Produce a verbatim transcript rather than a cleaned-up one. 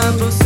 Santa Rosa.